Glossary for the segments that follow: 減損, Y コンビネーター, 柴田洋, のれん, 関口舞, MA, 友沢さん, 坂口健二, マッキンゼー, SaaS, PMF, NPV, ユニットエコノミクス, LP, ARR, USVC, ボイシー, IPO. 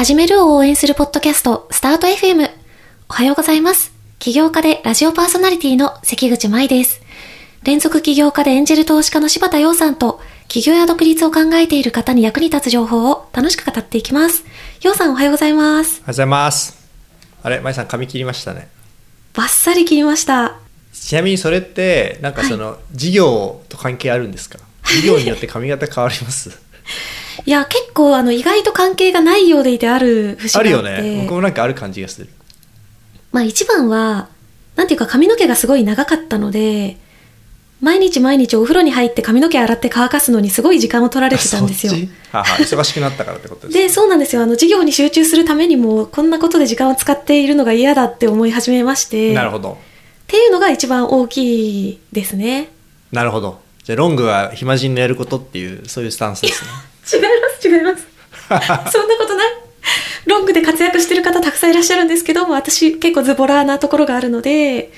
始めるを応援するポッドキャストスタート FM。 おはようございます。起業家でラジオパーソナリティの関口舞です。連続起業家でエンジェル投資家の柴田洋さんと起業や独立を考えている方に役に立つ情報を楽しく語っていきます。洋さん、おはようございます。おはようございます。あれ、舞さん髪切りましたね。バッサリ切りました。ちなみにそれってなんかその、事業と関係あるんですか？事業によって髪型変わります？いや、結構意外と関係がないようでいてある節があって。あるよね。僕もなんかある感じがする。まあ一番はなんていうか、髪の毛がすごい長かったので、毎日お風呂に入って髪の毛洗って乾かすのにすごい時間を取られてたんですよ。忙しくなったからってことですね。で、そうなんですよ。事業に集中するためにもこんなことで時間を使っているのが嫌だって思い始めまして。なるほど。っていうのが一番大きいですね。なるほど。じゃあロングは暇人のやることっていう、そういうスタンスですね。違いますそんなことない。ロングで活躍してる方たくさんいらっしゃるんですけども、私結構ズボラなところがあるので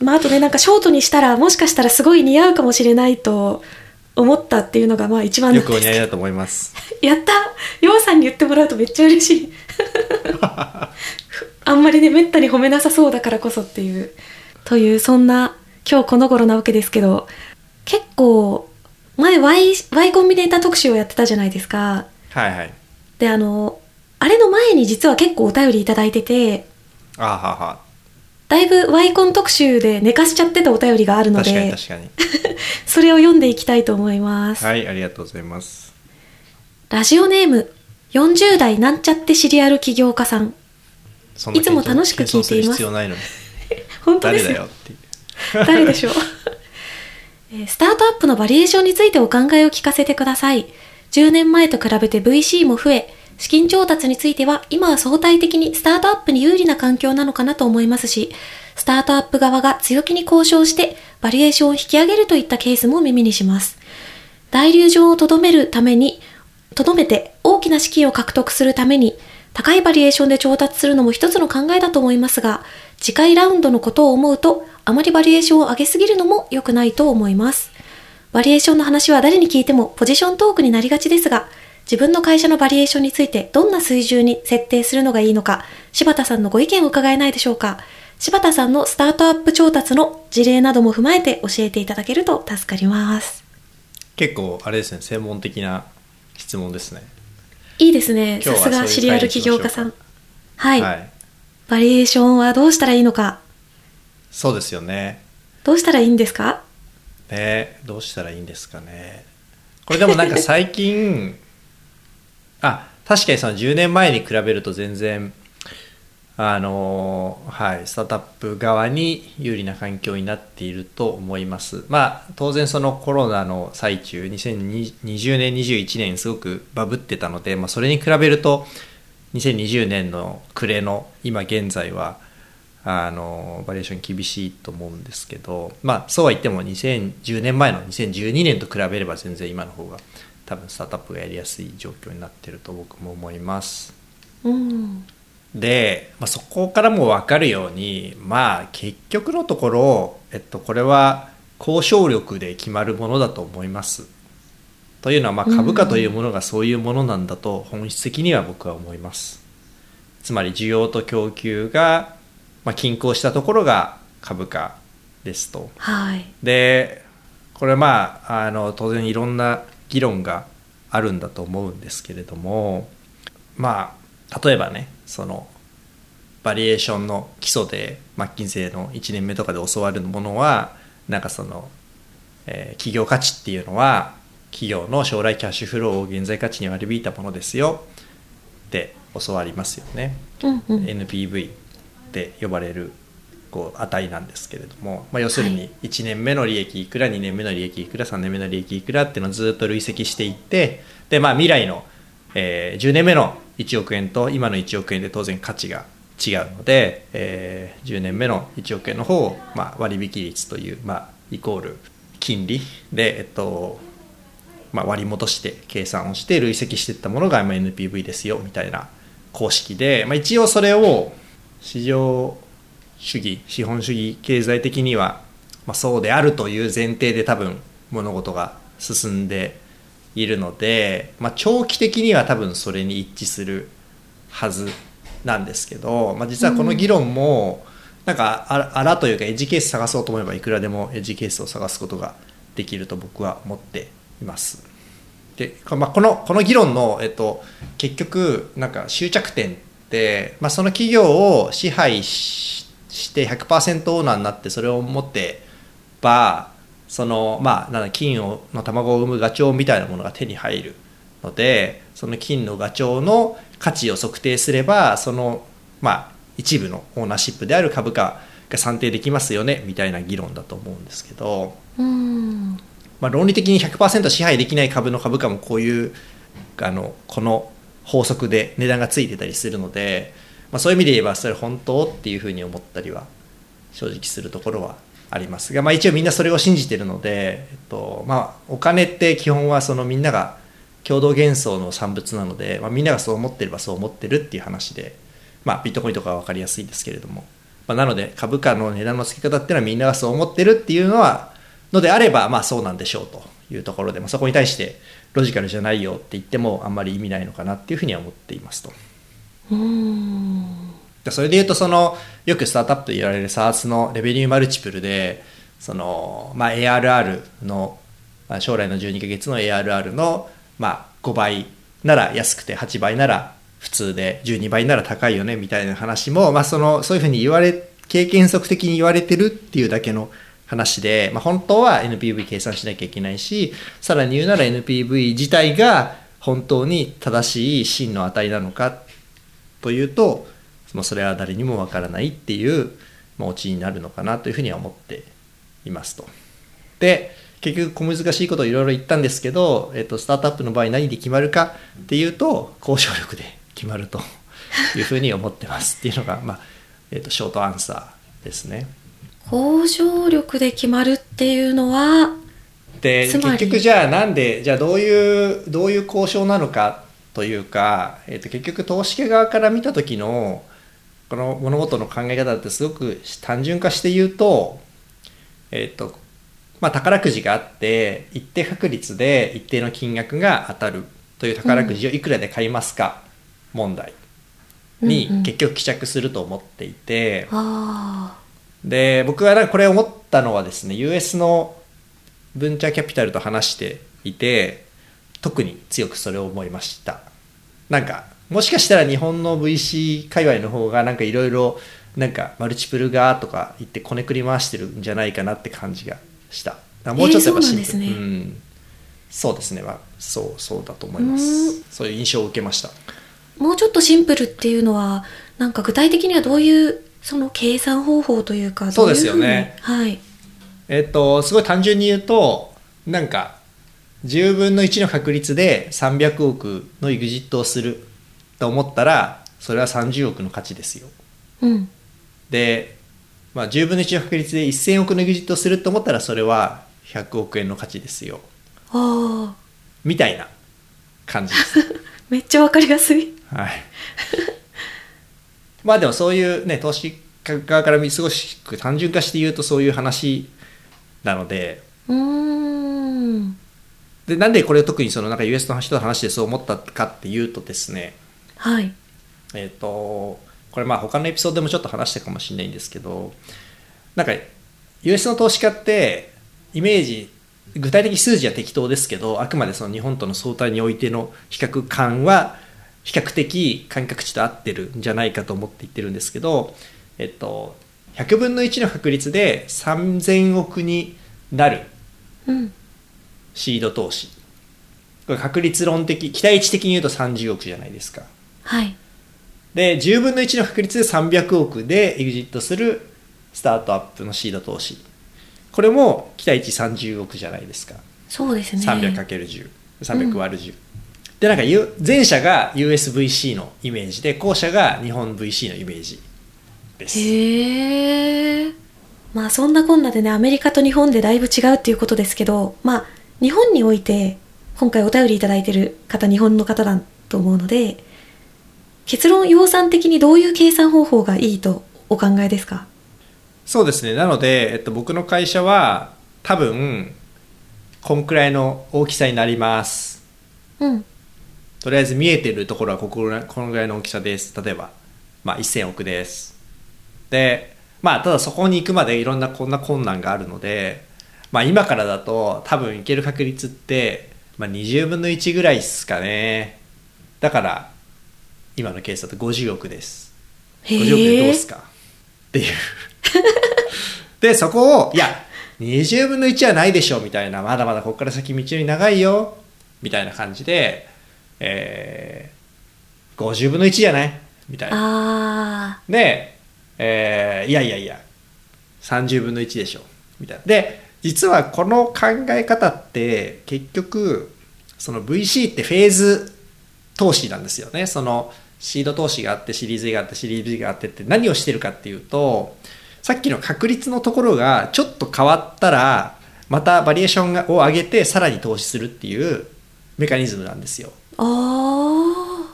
まああとね、なんかショートにしたらもしかしたらすごい似合うかもしれないと思ったっていうのがまあ一番なんですけど。よくお似合いだと思います。やった。陽さんに言ってもらうとめっちゃ嬉しいあんまりね、めったに褒めなさそうだからこそっていうそんな今日この頃なわけですけど、結構前 Y コンビネーター特集をやってたじゃないですか。はいはい。で、あれの前に実は結構お便りいただいてて、あはは、だいぶ Y コン特集で寝かしちゃってたお便りがあるので、確かにそれを読んでいきたいと思います。はい、ありがとうございます。ラジオネーム40代なんちゃってシリアル起業家さん。いつも楽しく聞いています。本当ですよ。誰だよって誰でしょうスタートアップのバリエーションについてお考えを聞かせてください。10年前と比べて VC も増え、資金調達については今は相対的にスタートアップに有利な環境なのかなと思いますし、スタートアップ側が強気に交渉してバリエーションを引き上げるといったケースも耳にします。大流上をとどめて大きな資金を獲得するために高いバリエーションで調達するのも一つの考えだと思いますが、次回ラウンドのことを思うとあまりバリエーションを上げすぎるのも良くないと思います。バリエーションの話は誰に聞いてもポジショントークになりがちですが、自分の会社のバリエーションについてどんな水準に設定するのがいいのか、柴田さんのご意見を伺えないでしょうか。柴田さんのスタートアップ調達の事例なども踏まえて教えていただけると助かります。結構あれですね、専門的な質問ですね。いいですね。さすがシリアル起業家さん。はい、バリエーションはどうしたらいいのか。そうですよね。どうしたらいいんですかね。どうしたらいいんですかね。これでもなんか最近確かにその10年前に比べると全然スタートアップ側に有利な環境になっていると思います。まあ当然そのコロナの最中2020年21年すごくバブってたので、それに比べると2020年の暮れの今現在はバリエーション厳しいと思うんですけど、そうは言っても2010年前の2012年と比べれば全然今の方が多分スタートアップがやりやすい状況になってると僕も思います、で、そこからも分かるように、結局のところ、これは交渉力で決まるものだと思います。というのは株価というものがそういうものなんだと本質的には僕は思います。つまり需要と供給が均衡したところが株価ですと、でこれは当然いろんな議論があるんだと思うんですけれども、例えばね、そのバリエーションの基礎でマッキンゼーの1年目とかで教わるものはなんかその、企業価値っていうのは企業の将来キャッシュフローを現在価値に割り引いたものですよって教わりますよね、NPVって呼ばれる値なんですけれども、要するに1年目の利益いくら、2年目の利益いくら、3年目の利益いくらっていうのをずっと累積していって、で、未来の、10年目の1億円と今の1億円で当然価値が違うので、10年目の1億円の方を、割引率という、イコール金利で、割り戻して計算をして累積していったものがNPV ですよみたいな公式で、一応それを市場主義、資本主義経済的にはそうであるという前提で多分物事が進んでいるので、まあ、長期的には多分それに一致するはずなんですけど、まあ、実はこの議論もなんかあらというかエッジケース探そうと思えばいくらでもエッジケースを探すことができると僕は思っています。で、まあ、この議論の、結局なんか終着点って、まあ、その企業を支配して 100% オーナーになってそれを持ってばその、まあ、なんか金の卵を産むガチョウみたいなものが手に入るので、その金のガチョウの価値を測定すればその、まあ、一部のオーナーシップである株価が算定できますよねみたいな議論だと思うんですけど、まあ、論理的に 100% 支配できない株の株価もこういうこの法則で値段がついてたりするので、まあ、そういう意味で言えばそれ本当っていうふうに思ったりは正直するところはありますが、まあ、一応みんなそれを信じてるので、まあ、お金って基本はそのみんなが共同幻想の産物なので、まあ、みんながそう思ってればそう思ってるっていう話で、まあ、ビットコインとかは分かりやすいですけれども、まあ、なので株価の値段の付け方っていうのはみんながそう思ってるっていうのはのであれば、まあ、そうなんでしょうというところで、まあ、そこに対してロジカルじゃないよって言ってもあんまり意味ないのかなっていうふうには思っていますと。それでいうとそのよくスタートアップと言われる SaaS のレベニューマルチプルでその、まあ、ARR の、まあ、将来の12ヶ月の ARR の、まあ、5倍なら安くて8倍なら普通で12倍なら高いよねみたいな話も、まあ、そういうふうに経験則的に言われてるっていうだけの話で、まあ、本当は NPV 計算しなきゃいけないし、さらに言うなら NPV 自体が本当に正しい真の値なのかというとそれは誰にもわからないっていうオチになるのかなというふうには思っていますと。で、結局小難しいことをいろいろ言ったんですけど、スタートアップの場合何で決まるかっていうと交渉力で決まるというふうに思ってますっていうのが、まあショートアンサーですね。交渉力で決まるっていうのはで結局じゃあなんでじゃあどういう交渉なのかというか、結局投資家側から見た時のこの物事の考え方ってすごく単純化して言うと、まあ、宝くじがあって一定確率で一定の金額が当たるという宝くじをいくらで買いますか問題に結局帰着すると思っていて、で僕はなんかこれ思ったのはですね、 US のベンチャーキャピタルと話していて特に強くそれを思いました。なんかもしかしたら日本の VC 界隈の方がなんかいろいろなんかマルチプルがとか言ってこねくり回してるんじゃないかなって感じがした。もうちょっとやっぱシンプル、そうなんですね、うん、そうですね、まあ、そうだと思います。そういう印象を受けました。もうちょっとシンプルっていうのはなんか具体的にはどういうその計算方法というか、そうですよね、はい、すごい単純に言うとなんか10分の1の確率で300億のエグジットをすると思ったらそれは30億の価値ですよ、うん、で、まあ、10分の1の確率で1000億のエグジットをすると思ったらそれは100億円の価値ですよ、あみたいな感じですめっちゃわかりやすい、はいまあでもそういうね投資家側から見すごく単純化して言うとそういう話なので、でなんでこれを特にそのなんか US の人の話でそう思ったかっていうとですね、はい、これまあ他のエピソードでもちょっと話したかもしれないんですけど、なんか US の投資家ってイメージ具体的数字は適当ですけど、あくまでその日本との相対においての比較感は比較的感覚値と合ってるんじゃないかと思って言ってるんですけど、100分の1の確率で3000億になる、うんシード投資、これ確率論的期待値的に言うと30億じゃないですか、はい、で10分の1の確率で300億でエグジットするスタートアップのシード投資、これも期待値30億じゃないですか。そうですね、 300×10 300÷10、うん、でなんか前者が USVC のイメージで後者が日本 VC のイメージです。へー、まあそんなこんなでねアメリカと日本でだいぶ違うっていうことですけど、まあ日本において今回お便りいただいている方日本の方だと思うので、結論要算的にどういう計算方法がいいとお考えですか？そうですね、なので、僕の会社は多分こんくらいの大きさになりますうん、とりあえず見えてるところはこのぐらいの大きさです。例えば、まあ、1000億です。で、まあ、ただそこに行くまでいろんなこんな困難があるので、まあ、今からだと多分行ける確率って、まあ、20分の1ぐらいですかね。だから今のケースだと50億です。50億でどうすかっていうで、そこをいや20分の1はないでしょみたいな、まだまだここから先道に長いよみたいな感じで、50分の1じゃないみたいな。で、いや30分の1でしょみたいな。で、実はこの考え方って結局その VC ってフェーズ投資なんですよね。そのシード投資があってシリーズ A があってシリーズ B があってって、何をしてるかっていうと、さっきの確率のところがちょっと変わったらまたバリエーションを上げてさらに投資するっていうメカニズムなんですよ。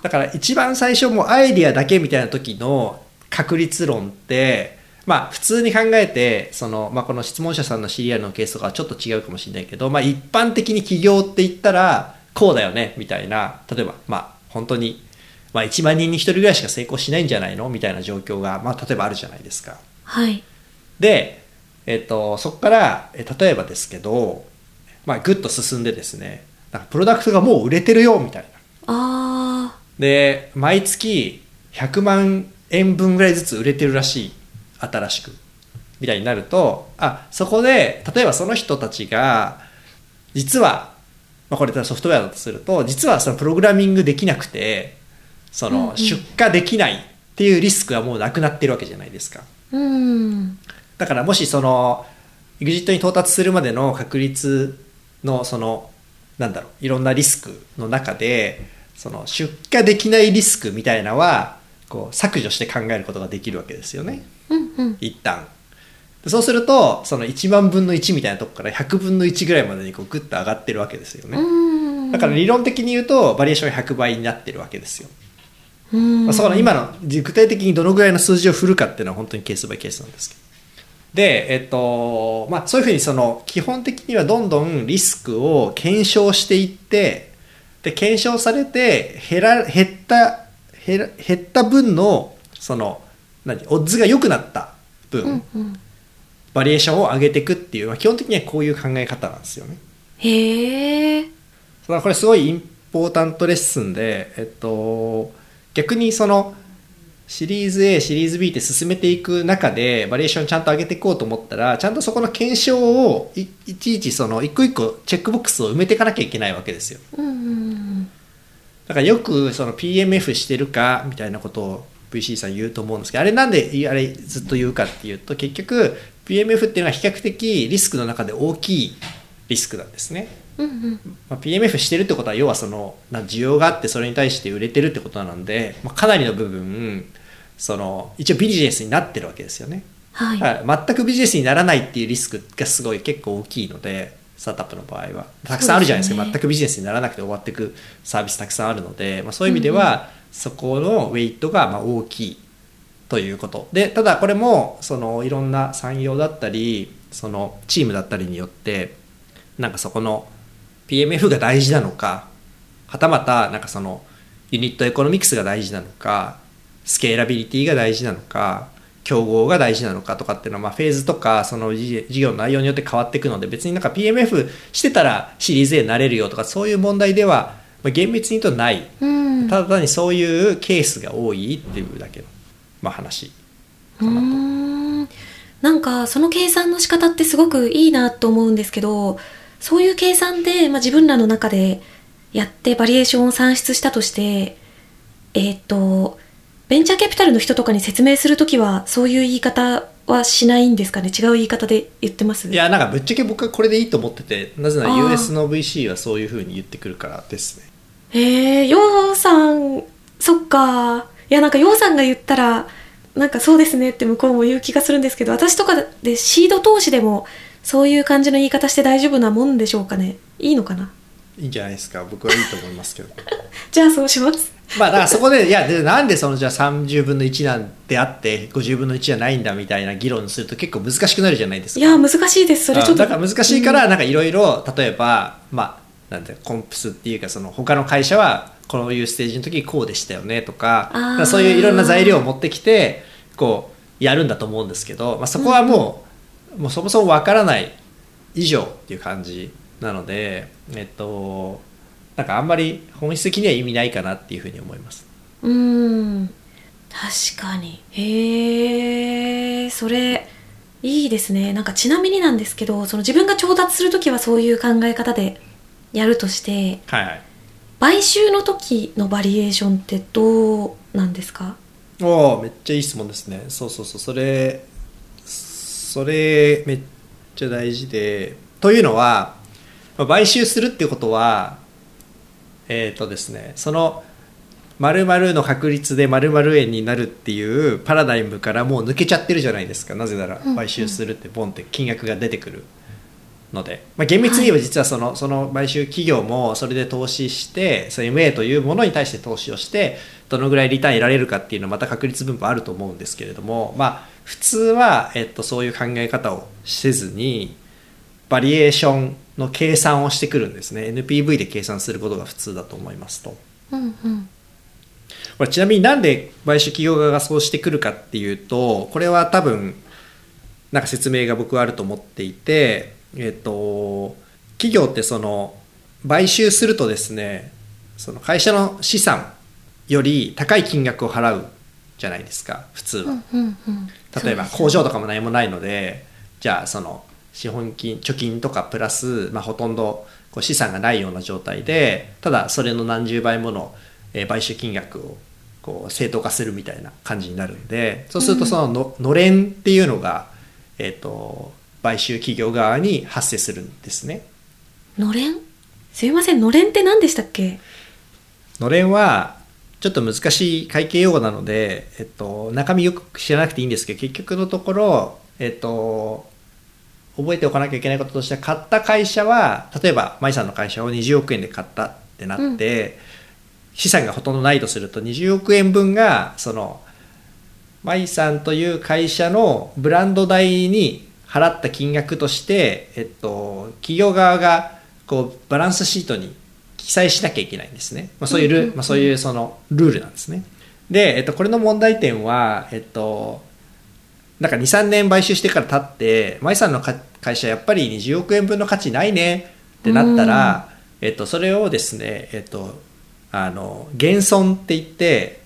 だから一番最初もアイディアだけみたいな時の確率論って、まあ、普通に考えてその、まあ、この質問者さんの知り合いのケースとかはちょっと違うかもしれないけど、まあ、一般的に起業って言ったらこうだよねみたいな、例えば、まあ、本当に、まあ、1万人に1人ぐらいしか成功しないんじゃないのみたいな状況が、まあ、例えばあるじゃないですか。はい、で、そこから例えばですけど、まあ、ぐっと進んでですね、なんかプロダクトがもう売れてるよみたいな。あで、毎月100万円分ぐらいずつ売れてるらしい、新しくみたいになると、あ、そこで例えばその人たちが実は、まあ、これソフトウェアだとすると、実はそのプログラミングできなくてその出荷できないっていうリスクはもうなくなってるわけじゃないですか。うん、だからもしそのエグジットに到達するまでの確率のそのなんだろう、いろんなリスクの中でその出荷できないリスクみたいなのはこう削除して考えることができるわけですよね、うんうん、一旦。そうするとその1万分の1みたいなとこから100分の1ぐらいまでにこうグッと上がってるわけですよね、うん、だから理論的に言うとバリエーション100倍になってるわけですよ。まあ、その今の具体的にどのぐらいの数字を振るかっていうのは本当にケースバイケースなんですけど。で、まあ、そういうふうにその基本的にはどんどんリスクを検証していって、で検証されて減った分のそのオッズが良くなった分、うんうん、バリエーションを上げていくっていう、まあ、基本的にはこういう考え方なんですよね。へえ。これすごいインポータントレッスンで、逆にそのシリーズ A シリーズ B って進めていく中でバリエーションちゃんと上げていこうと思ったら、ちゃんとそこの検証を いちいちその一個一個チェックボックスを埋めていかなきゃいけないわけですよ、うんうん、だからよくその PMF してるかみたいなことを VC さん言うと思うんですけど、あれなんであれずっと言うかっていうと、結局 PMF っていうのは比較的リスクの中で大きいリスクなんですね。うんうん、まあ、PMF してるってことは要はその需要があってそれに対して売れてるってことなんで、まあ、かなりの部分その一応ビジネスになってるわけですよね、はい、だから全くビジネスにならないっていうリスクがすごい結構大きいので、スタートアップの場合はたくさんあるじゃないですか。そうですね。全くビジネスにならなくて終わっていくサービスたくさんあるので、まあ、そういう意味ではそこのウェイトがまあ大きいということで、ただこれもそのいろんな産業だったりそのチームだったりによって、なんかそこの PMF が大事なのか、はたまたなんかそのユニットエコノミクスが大事なのか、スケーラビリティが大事なのか、競合が大事なのかとかっていうのは、まあフェーズとかその事業の内容によって変わっていくので、別になんか PMF してたらシリーズ A になれるよとかそういう問題では厳密に言うとない、ただ単にそういうケースが多いっていうだけの、まあ、話かなと。なんかその計算の仕方ってすごくいいなと思うんですけど、そういう計算で、まあ、自分らの中でやってバリエーションを算出したとして、ベンチャーキャピタルの人とかに説明するときはそういう言い方はしないんですかね。違う言い方で言ってます？いや、なんかぶっちゃけ僕はこれでいいと思ってて、なぜなら US の VC はそういう風に言ってくるからですね。ヨウさん、そっか。いや、なんかヨウさんが言ったらなんかそうですねって向こうも言う気がするんですけど、私とかでシード投資でもそういう感じの言い方して大丈夫なもんでしょうかね。いいのかな。いいんじゃないですか。僕はいいと思いますけどじゃあそうしますまあだからそこでいやでなんでそのじゃあ30分の1なんてあって50分の1じゃないんだみたいな議論すると結構難しくなるじゃないですか。いや難しいです。それちょっとだから難しいから、なんかいろいろ例えばまあなんてコンプスっていうかその他の会社はこういうステージの時こうでしたよねとか、そういういろんな材料を持ってきてこうやるんだと思うんですけど、まあ、そこはもうそもそも分からない以上っていう感じなので、なんかあんまり本質的には意味ないかなっていうふうに思います。確かに。へえ、それいいですね。なんかちなみになんですけど、その自分が調達するときはそういう考え方でやるとして、はいはい、買収の時のバリエーションってどうなんですか？おー、めっちゃいい質問ですね。そうそれめっちゃ大事で、というのは買収するっていうことはですね、その〇〇の確率で〇〇円になるっていうパラダイムからもう抜けちゃってるじゃないですか。なぜなら買収するってボンって金額が出てくるので、まあ、厳密に言えば実はその買収企業もそれで投資してその MA というものに対して投資をしてどのぐらいリターン得られるかっていうのはまた確率分布あると思うんですけれども、まあ、普通はそういう考え方をせずにバリエーションの計算をしてくるんですね。 NPV で計算することが普通だと思いますと、うんうん、これちなみになんで買収企業側がそうしてくるかっていうと、これは多分なんか説明が僕はあると思っていて、企業ってその買収するとですね、その会社の資産より高い金額を払うじゃないですか普通は、うんうんうん、例えば工場とかも何もないので、じゃあその資本金貯金とかプラス、まあ、ほとんどこう資産がないような状態で、ただそれの何十倍もの買収金額をこう正当化するみたいな感じになるんで、そうするとそののれんっていうのが買収企業側に発生するんですね。のれん？すいません、のれんって何でしたっけ？のれんはちょっと難しい会計用語なので、中身よく知らなくていいんですけど、結局のところ、覚えておかなきゃいけないこととしては、買った会社は例えばマイさんの会社を20億円で買ったってなって、うん、資産がほとんどないとすると20億円分がそのマイさんという会社のブランド代に払った金額として、企業側がこうバランスシートに記載しなきゃいけないんですね。まあ、そういうルールなんですね。で、これの問題点は、なんか 2,3 年買収してから経って、舞さんの会社やっぱり20億円分の価値ないねってなったら、それをですね、減損って言って、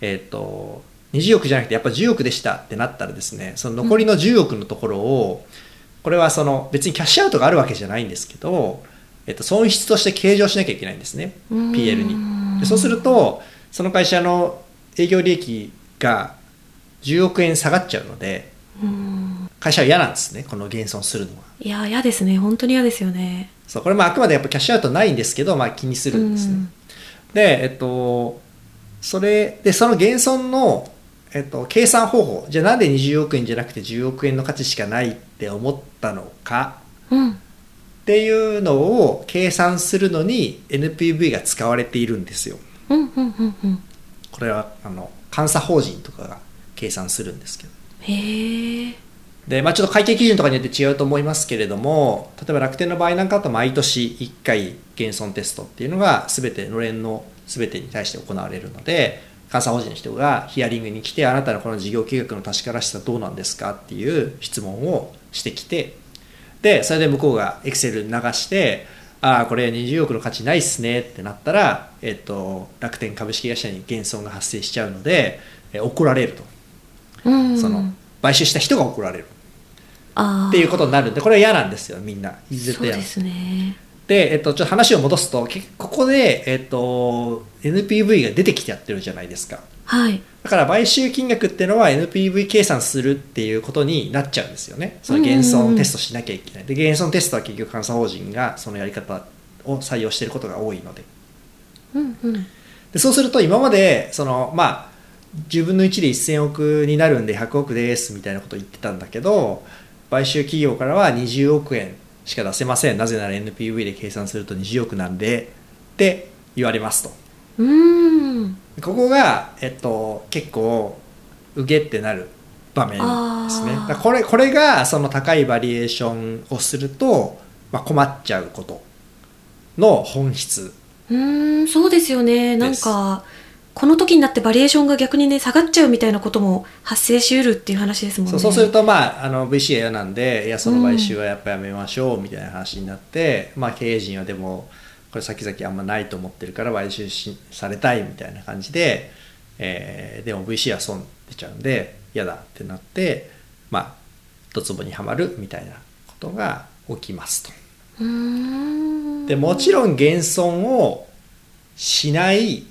20億じゃなくてやっぱ10億でしたってなったらですね、その残りの10億のところを、これはその別にキャッシュアウトがあるわけじゃないんですけど、損失として計上しなきゃいけないんですね、PL に。でそうするとその会社の営業利益が10億円下がっちゃうので、会社は嫌なんですね、この減損するのは。いや嫌ですね、本当に嫌ですよね。そう、これもあくまでやっぱキャッシュアウトないんですけど、まあ、気にするんですね。で、それでその減損の計算方法、じゃあなんで20億円じゃなくて10億円の価値しかないって思ったのか、うん、っていうのを計算するのに NPV が使われているんですよ、うんうんうんうん、これは監査法人とかが計算するんですけど、へで、まあ、ちょっと会計基準とかによって違うと思いますけれども、例えば楽天の場合なんかだと毎年1回減損テストっていうのが全てのれんの全てに対して行われるので、監査法人の人がヒアリングに来て、あなたのこの事業計画の確からしさどうなんですかっていう質問をしてきて、でそれで向こうが Excel 流して、ああこれ20億の価値ないっすねってなったら、楽天株式会社に減損が発生しちゃうので、怒られると、うん、その買収した人が怒られるっていうことになるんで、これは嫌なんですよ、みんな絶対嫌なんです。そうですね。で、ちょっと話を戻すと、ここで、NPV が出てきちゃってるじゃないですか。はい。だから買収金額っていうのは NPV 計算するっていうことになっちゃうんですよね。その減損テストしなきゃいけない。で、減損テストは結局監査法人がそのやり方を採用していることが多いので。うんうん。で、そうすると今まで、まあ、10分の1で1000億になるんで100億ですみたいなことを言ってたんだけど、買収企業からは20億円。しか出せません。なぜなら NPV で計算すると20億なんでって言われますと。ここが、結構うげってなる場面ですね。だこれがその高いバリエーションをすると、まあ、困っちゃうことの本質。そうですよね。なんかこの時になってバリエーションが逆にね下がっちゃうみたいなことも発生しうるっていう話ですもんね。そうすると、まあ、VC は嫌なんで、いやその買収はやっぱやめましょうみたいな話になって、まあ、経営陣はでもこれ先々あんまないと思ってるから買収されたいみたいな感じで、でも VC は損出ちゃうんで嫌だってなって、まあ、ドツボにはまるみたいなことが起きますと。でもちろん減損をしない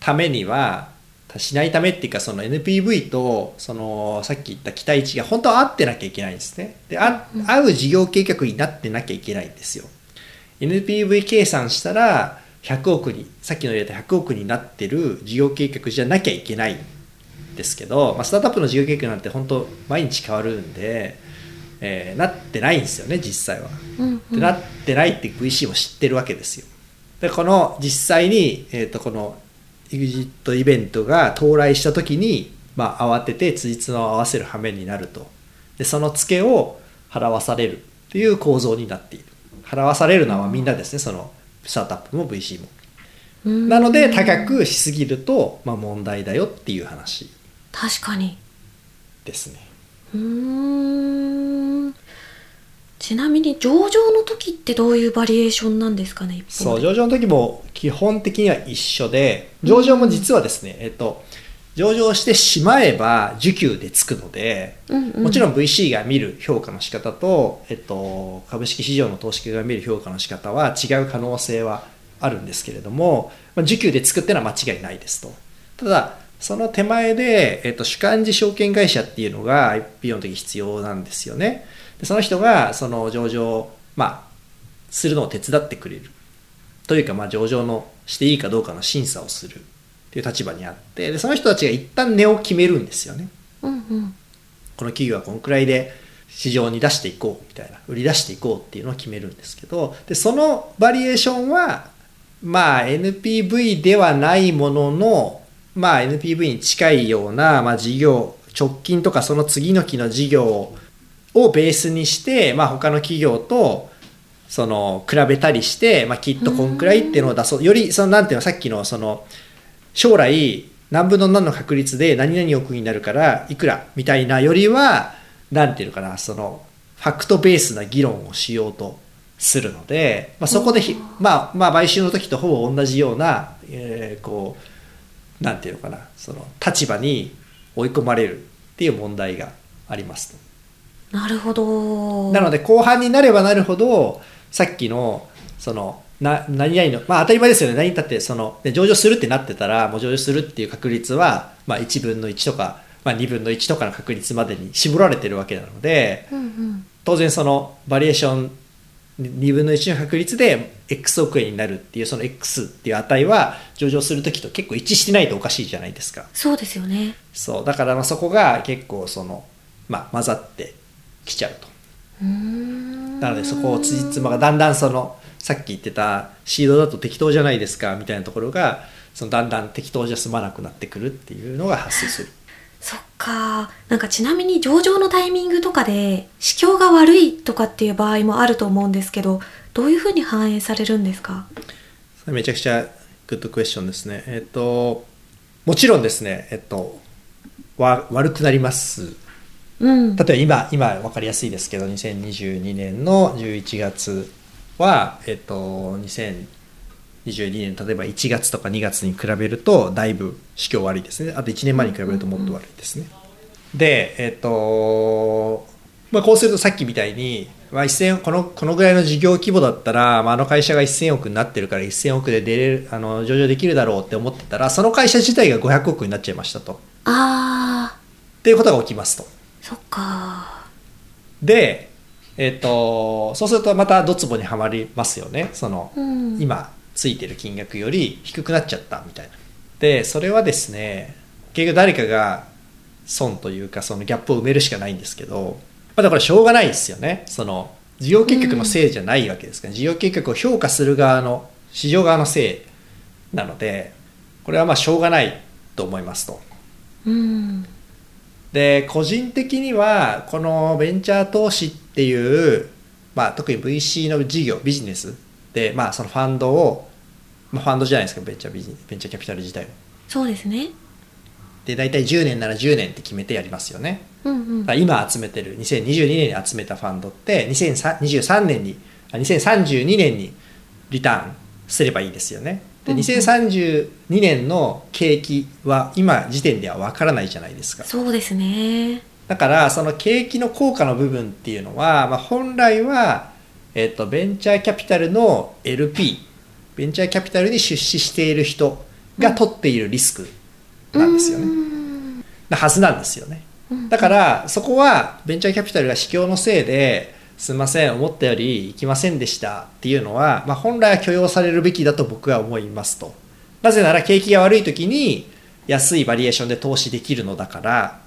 ためには、しないためっていうか、その NPV とそのさっき言った期待値が本当は合ってなきゃいけないんですね。で、合う事業計画になってなきゃいけないんですよ。 NPV 計算したら100億にさっきの言った100億になってる事業計画じゃなきゃいけないんですけど、まあ、スタートアップの事業計画なんて本当毎日変わるんで、なってないんですよね実際は、でなってないって VC も知ってるわけですよ。でこの実際に、このエグジットイベントが到来した時に、まあ、慌ててつじつまを合わせる羽目になると。でそのツケを払わされるっていう構造になっている。払わされるのはみんなですね、そのスタートアップも VC も。なので高くしすぎると、まあ、問題だよっていう話。確かにですね。ちなみに上場の時ってどういうバリエーションなんですかね。そう、上場の時も基本的には一緒で、上場も実はですね、上場してしまえば受給でつくので、もちろん VC が見る評価の仕方と、株式市場の投資家が見る評価の仕方は違う可能性はあるんですけれども、まあ、受給でつくってのは間違いないですと。ただその手前で、主幹事証券会社っていうのが IPO の時必要なんですよね。でその人がその上場、まあ、するのを手伝ってくれるというか、まあ、上場のしていいかどうかの審査をするという立場にあって、でその人たちが一旦値を決めるんですよね、この企業はこのくらいで市場に出していこうみたいな、売り出していこうっていうのを決めるんですけど、でそのバリエーションは、まあ、NPV ではないものの、まあ、NPV に近いような、まあ、事業直近とかその次の期の事業をベースにして、まあ、他の企業とその比べたりして、まあ、きっとこんくらいっていうのを出そう。よりそのなんていうの、さっきのその将来何分の何の確率で何々億になるからいくらみたいなよりは、なんていうのかな、そのファクトベースな議論をしようとするので、まあ、そこでまあ買収の時とほぼ同じような、こうなんていうのかな、その立場に追い込まれるっていう問題がありますと。なるほど。なので後半になればなるほど、さっきのその何々の、まあ当たり前ですよね。何だってその上場するってなってたら、もう上場するっていう確率は、まあ1分の1とか、まあ2分の1とかの確率までに絞られてるわけなので、当然そのバリエーション2分の1の確率で X 億円になるっていう、その X っていう値は上場するときと結構一致してないとおかしいじゃないですか。そうですよね。そう、だからまあそこが結構その、まあ混ざって来ちゃうと。なのでそこを辻褄がだんだん、そのさっき言ってたシードだと適当じゃないですかみたいなところが、そのだんだん適当じゃ済まなくなってくるっていうのが発生する。そっか。なんかちなみに上場のタイミングとかで市況が悪いとかっていう場合もあると思うんですけど、どういうふうに反映されるんですか。それめちゃくちゃグッドクエスチョンですね。もちろんですね、悪くなります。例えば今分かりやすいですけど、2022年の11月は、2022年例えば1月とか2月に比べるとだいぶ市況悪いですね。あと1年前に比べるともっと悪いですね。で、まあ、こうするとさっきみたいに、まあ、このぐらいの事業規模だったら、まあ、あの会社が1000億になってるから1000億で出れる、上場できるだろうって思ってたら、その会社自体が500億になっちゃいましたと。っていうことが起きますと。そっか。で、そうするとまたドツボにはまりますよね。その、今ついてる金額より低くなっちゃったみたいな。でそれはですね、結局誰かが損というか、そのギャップを埋めるしかないんですけど、まあ、だからしょうがないですよね。その事業計画のせいじゃないわけですから、事業計画を評価する側の市場側のせいなので、これはまあしょうがないと思いますと。で個人的にはこのベンチャー投資っていう、まあ、特に VC の事業ビジネスで、まあ、そのファンドを、まあ、ファンドじゃないですか、ベンチャーキャピタル自体は。そうですね。で大体10年なら10年って決めてやりますよね、うんうん、今集めてる2022年に集めたファンドって2032年にリターンすればいいですよね。で2032年の景気は今時点では分からないじゃないですか。そうですね。だからその景気の効果の部分っていうのは、まあ、本来は、ベンチャーキャピタルの LP、 ベンチャーキャピタルに出資している人が取っているリスクなんですよね、うん、なはずなんですよね。だからそこはベンチャーキャピタルが市況のせいですいません思ったよりいきませんでしたっていうのは、まあ、本来は許容されるべきだと僕は思いますと。なぜなら景気が悪い時に安いバリエーションで投資できるのだから、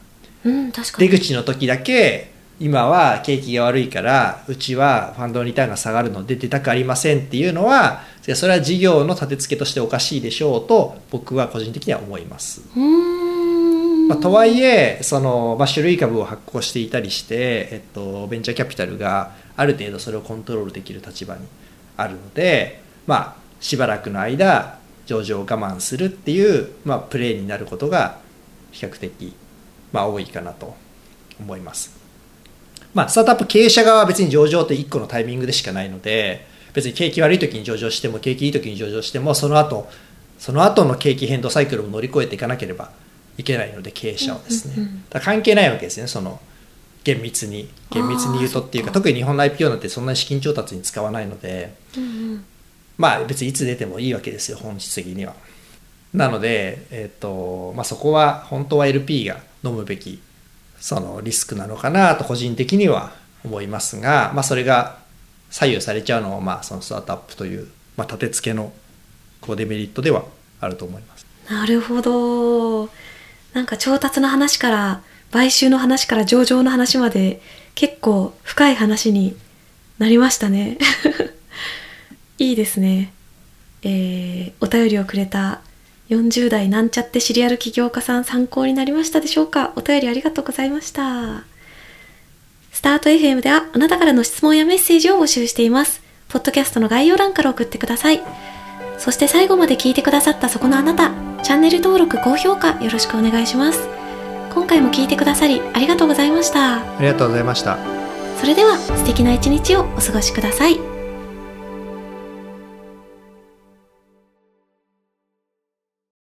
うん、確かに出口の時だけ今は景気が悪いからうちはファンドのリターンが下がるので出たくありませんっていうのはそれは事業の立て付けとしておかしいでしょうと僕は個人的には思います。うーん、まあ、とはいえその、まあ、種類株を発行していたりして、ベンチャーキャピタルがある程度それをコントロールできる立場にあるので、まあ、しばらくの間上場を我慢するっていう、まあ、プレーになることが比較的、まあ、多いかなと思います。まあ、スタートアップ経営者側は別に上場って1個のタイミングでしかないので、別に景気悪い時に上場しても景気いい時に上場してもその後の景気変動サイクルを乗り越えていかなければいけないので経営者はですね、うんうんうん、だから関係ないわけですね。その厳密に言うとっていうか特に日本の IPO なんてそんなに資金調達に使わないので、うんうん、まあ別にいつ出てもいいわけですよ本質的には。なので、まあ、そこは本当は LP が飲むべきそのリスクなのかなと個人的には思いますが、まあ、それが左右されちゃうのは、まあ、そのスタートアップという、まあ、立て付けのこうデメリットではあると思います。なるほど。なんか調達の話から買収の話から上場の話まで結構深い話になりましたねいいですね、お便りをくれた40代なんちゃってシリアル起業家さん、参考になりましたでしょうか。お便りありがとうございました。スタート FM ではあなたからの質問やメッセージを募集しています。ポッドキャストの概要欄から送ってください。そして最後まで聞いてくださったそこのあなた、チャンネル登録高評価よろしくお願いします。今回も聞いてくださりありがとうございました。ありがとうございました。それでは素敵な一日をお過ごしください。